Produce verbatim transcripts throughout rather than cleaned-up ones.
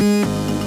We'll be right back.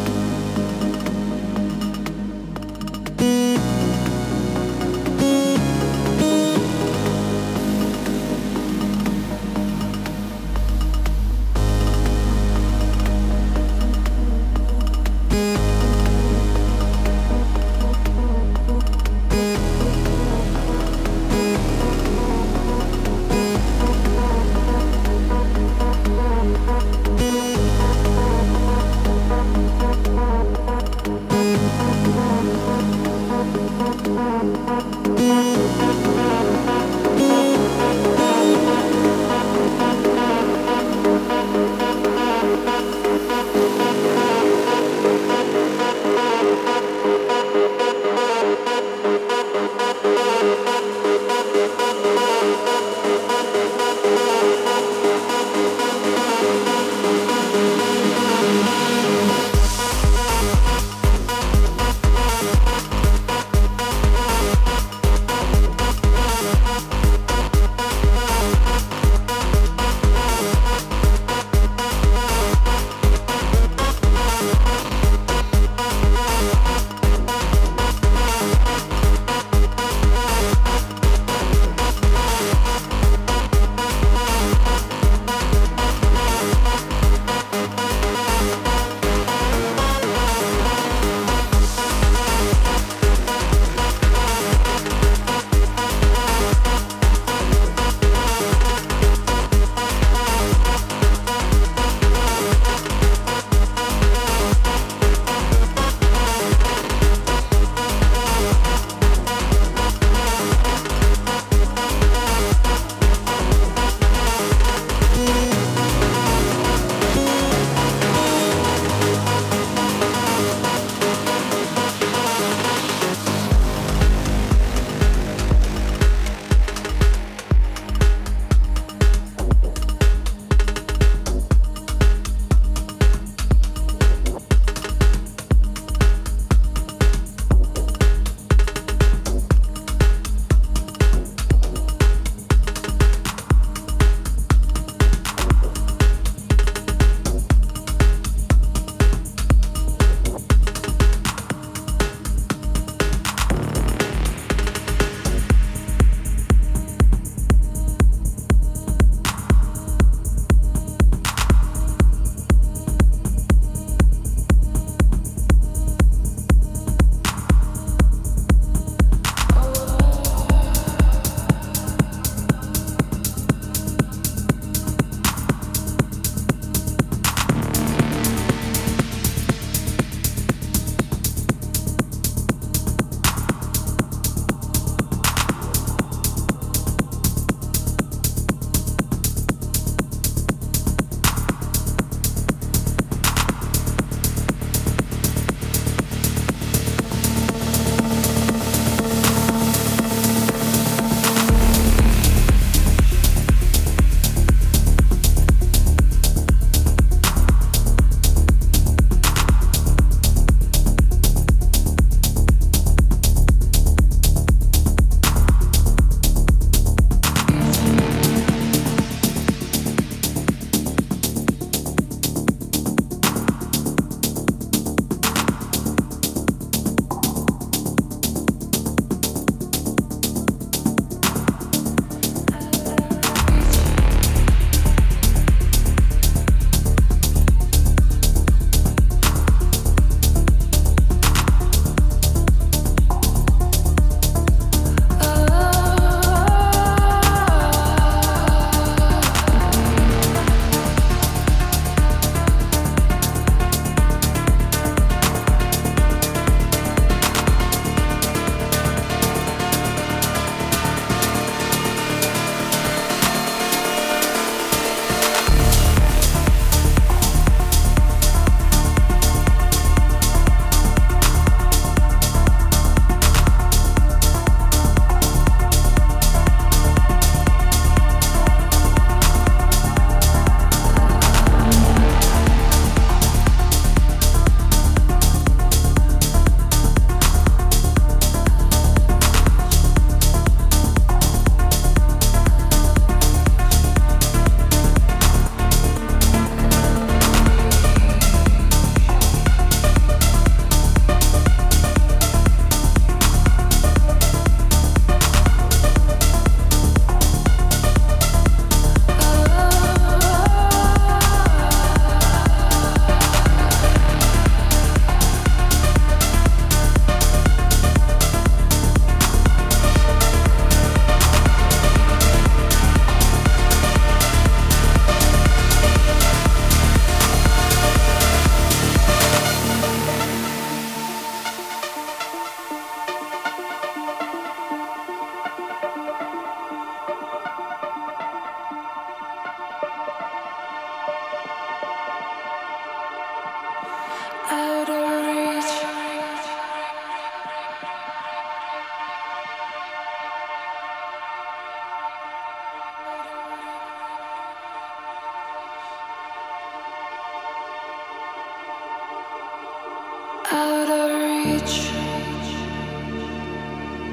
out of reach,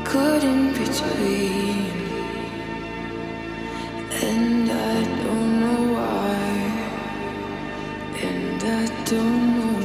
caught in between, and I don't know why, and I don't know why.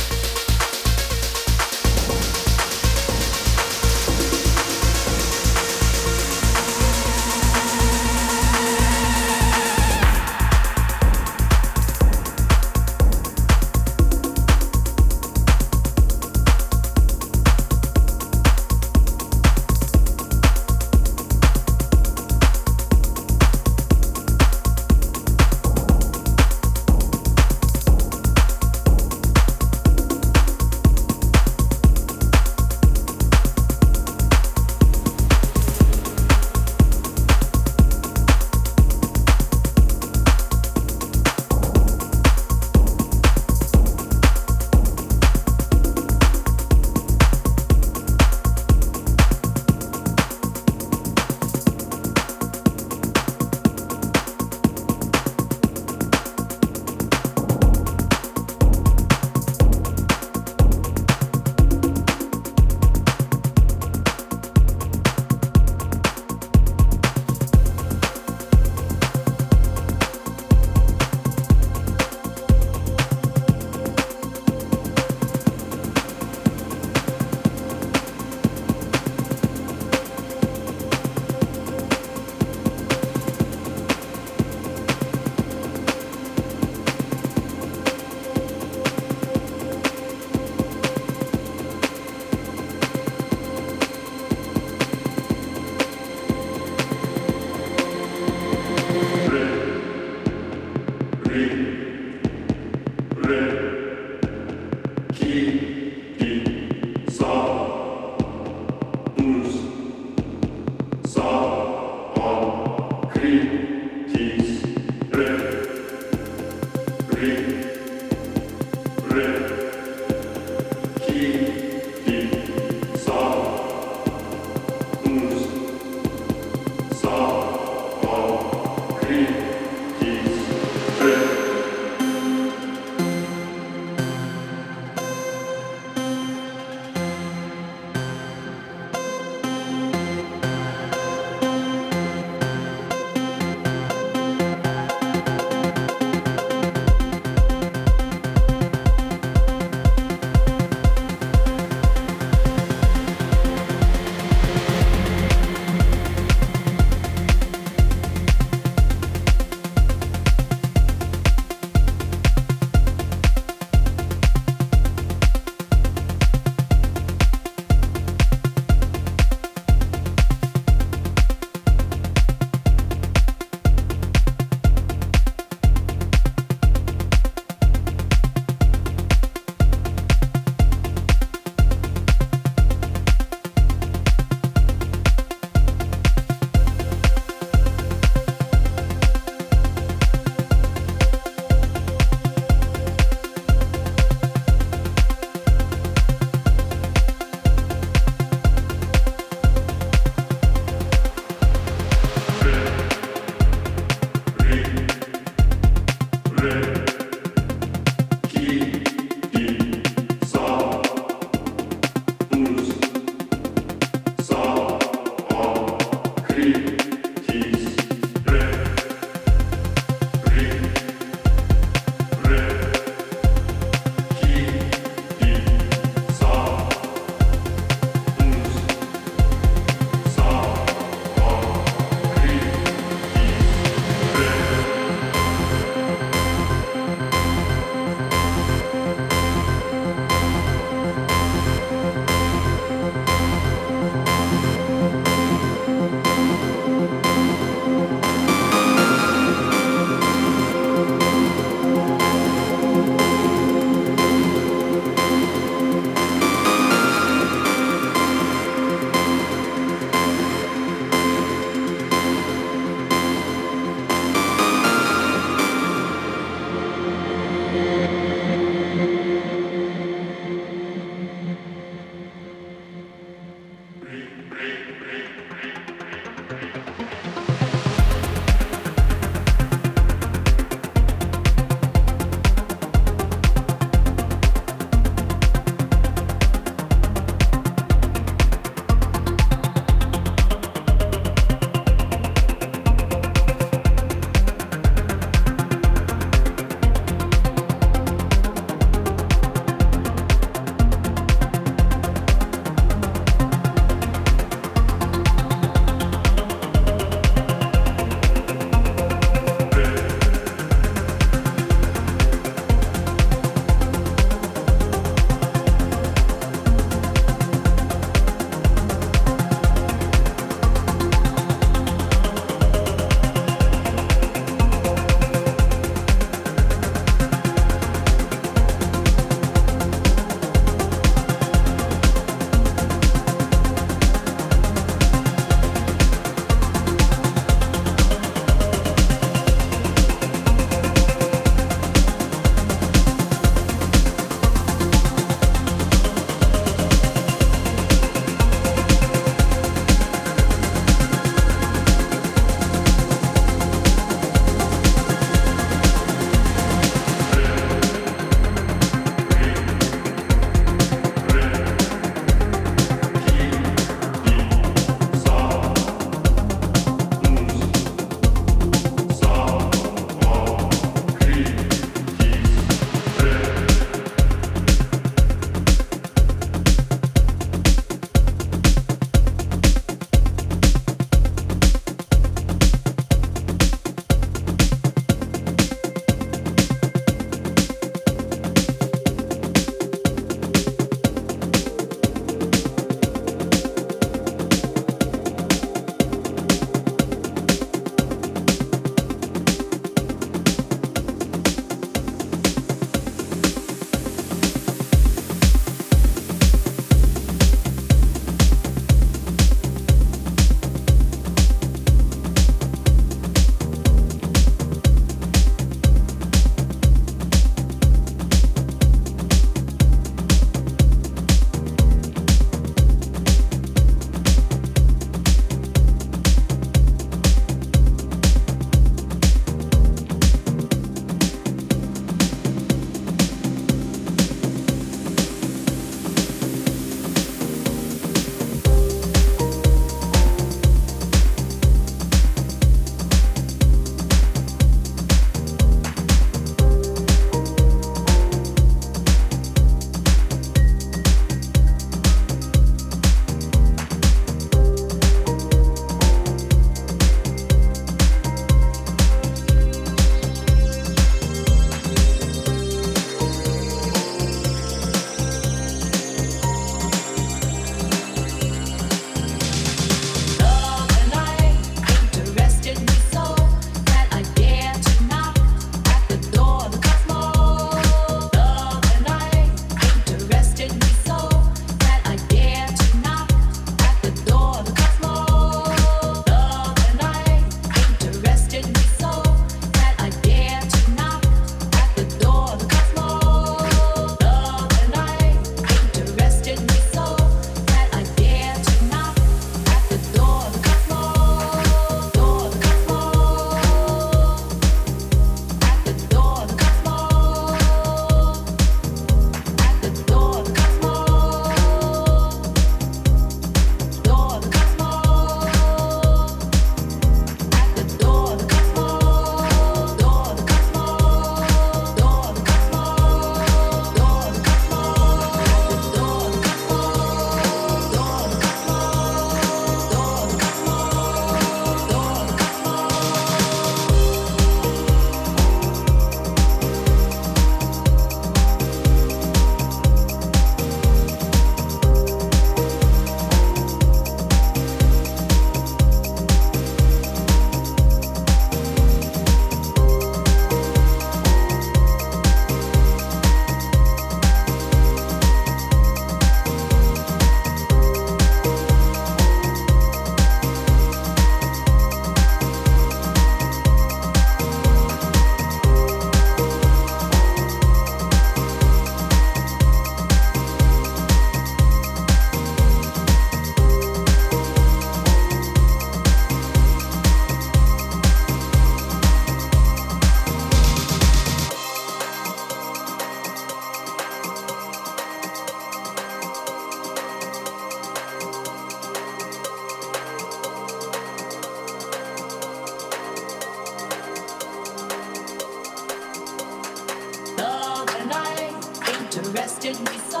twisted me so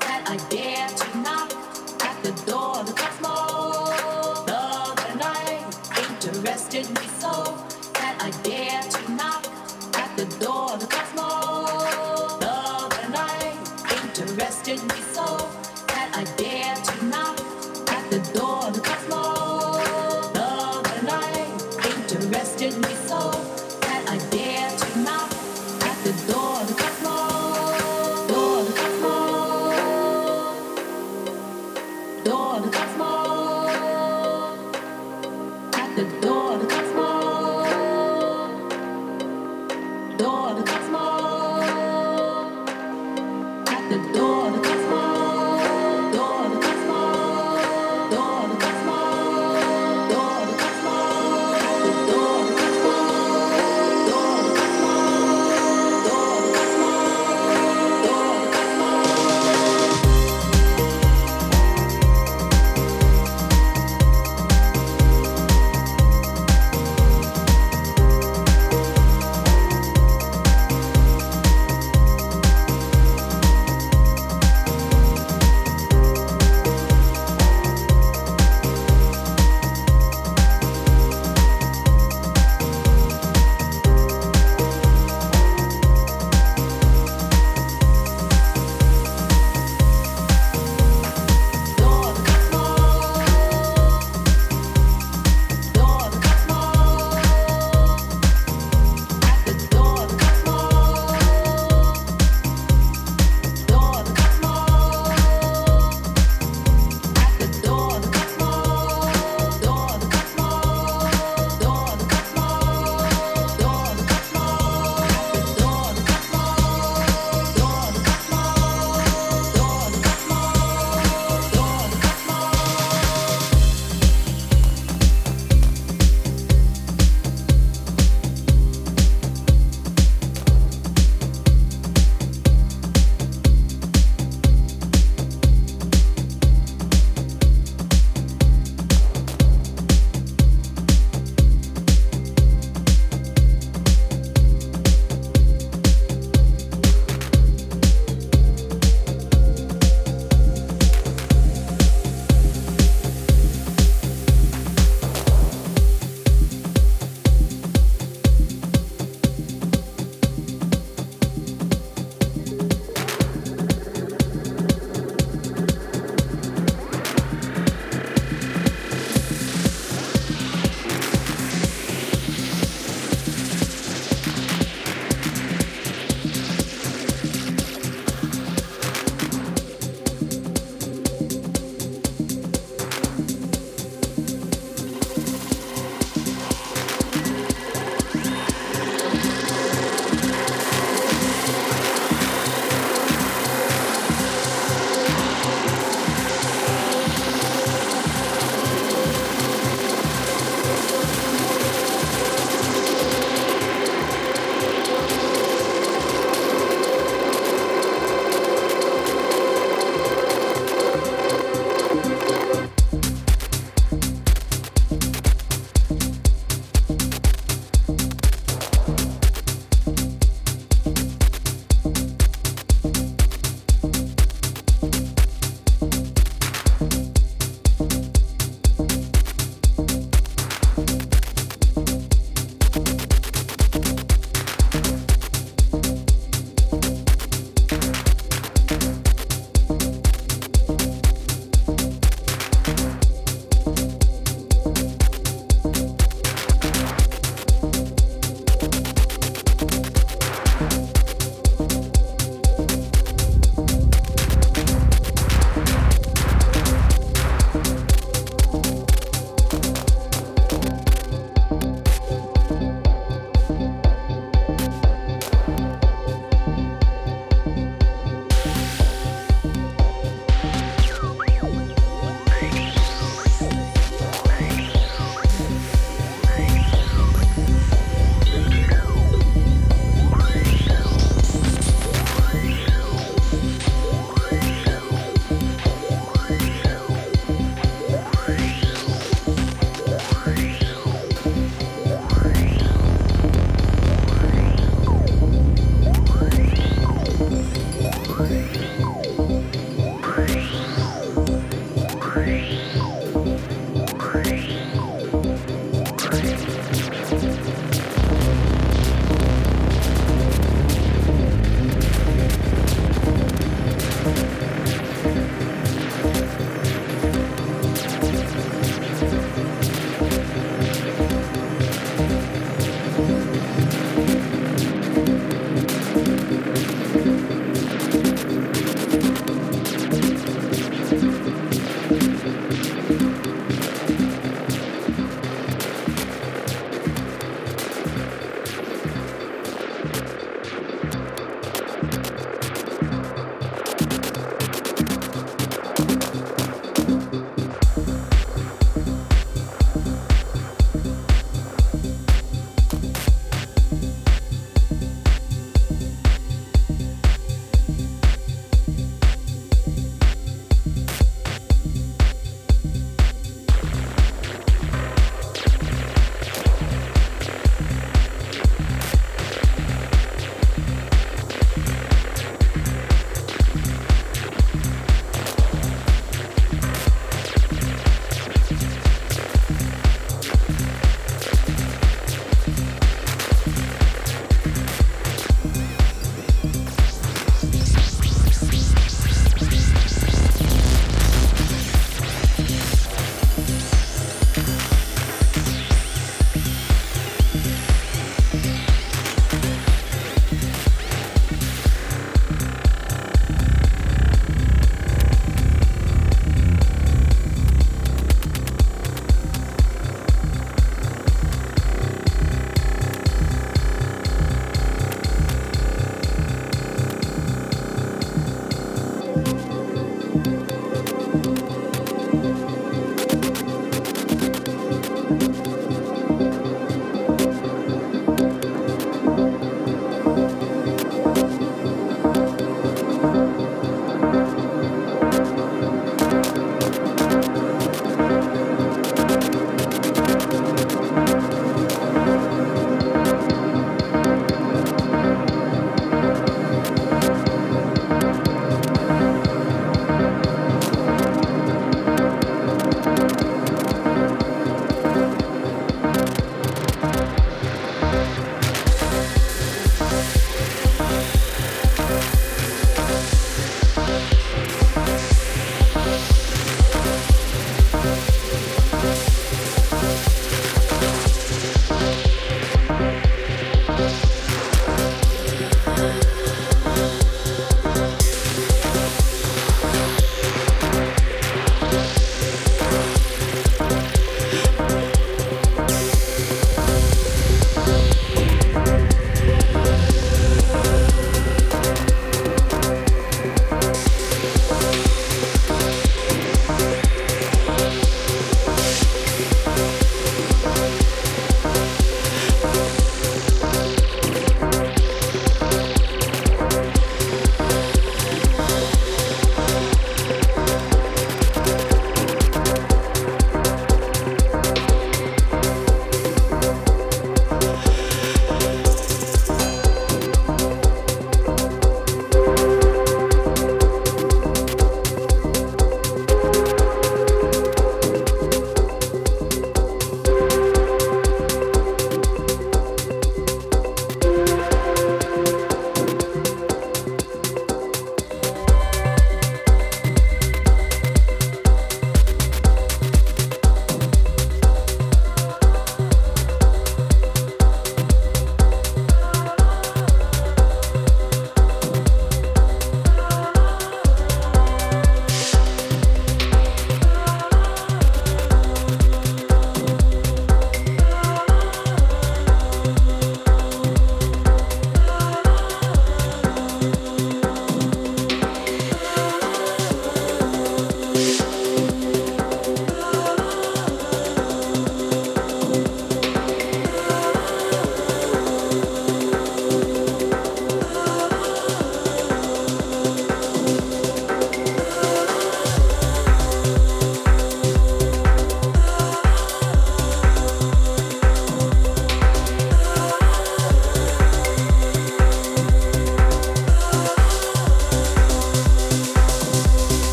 that I dare to knock at the door of the cosmos. Love and I interested me so that I dare to knock at the door of the cosmos. Love and I interested me so that I dare to knock at the door of the cosmos. Love and I interested me so that I dare to knock at the door of the cosmos.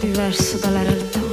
diverso dalla realtà.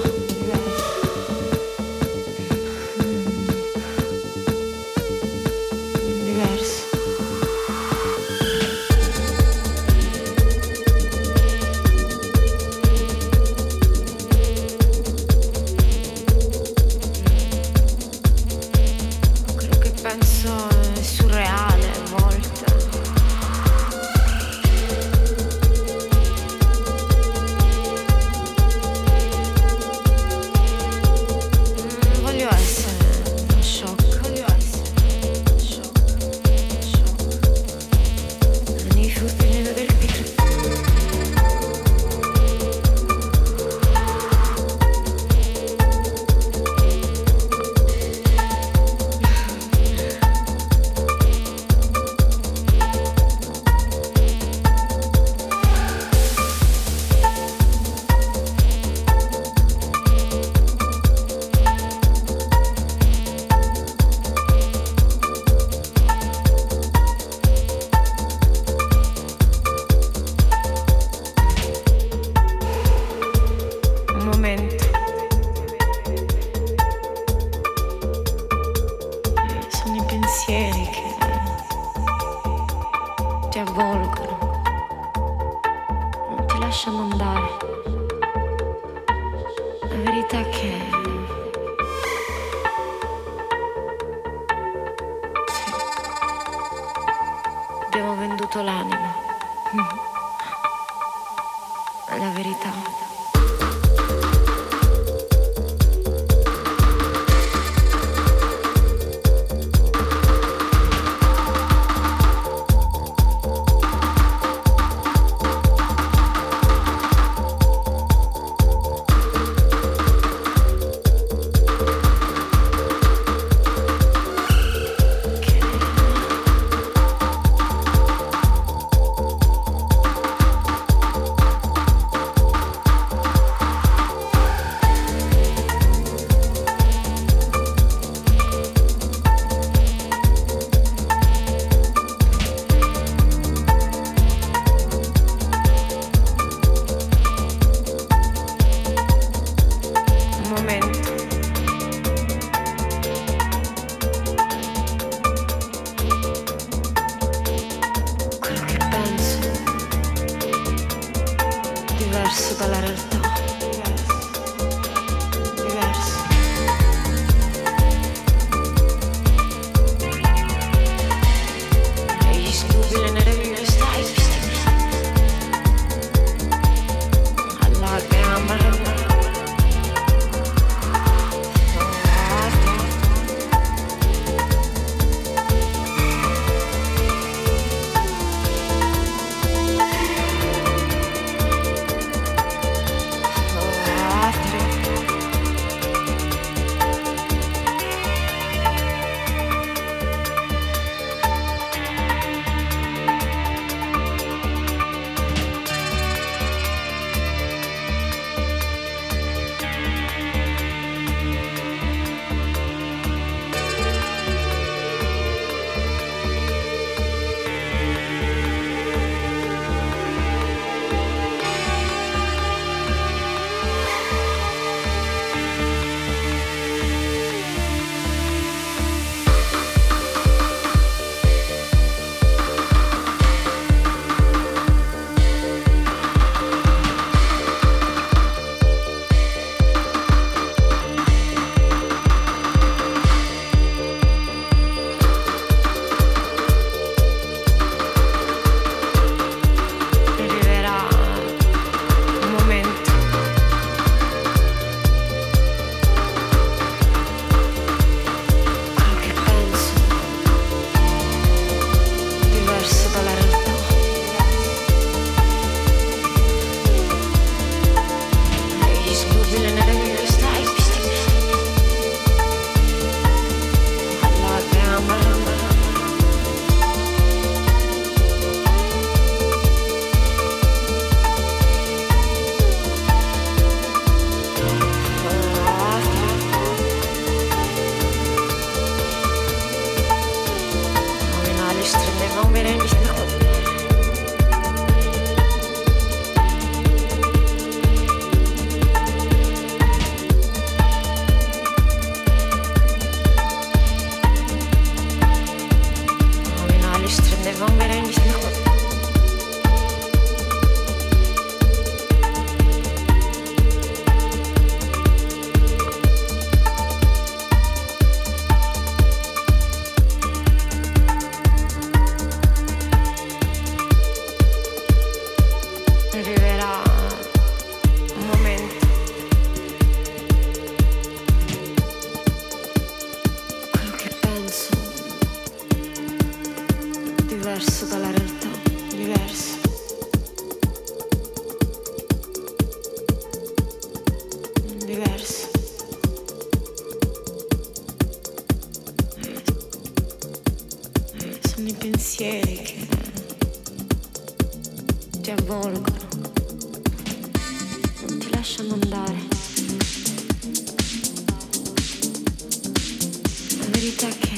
volgano, non ti lasciano andare. La verità è che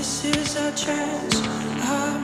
This is our chance, our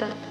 tettet.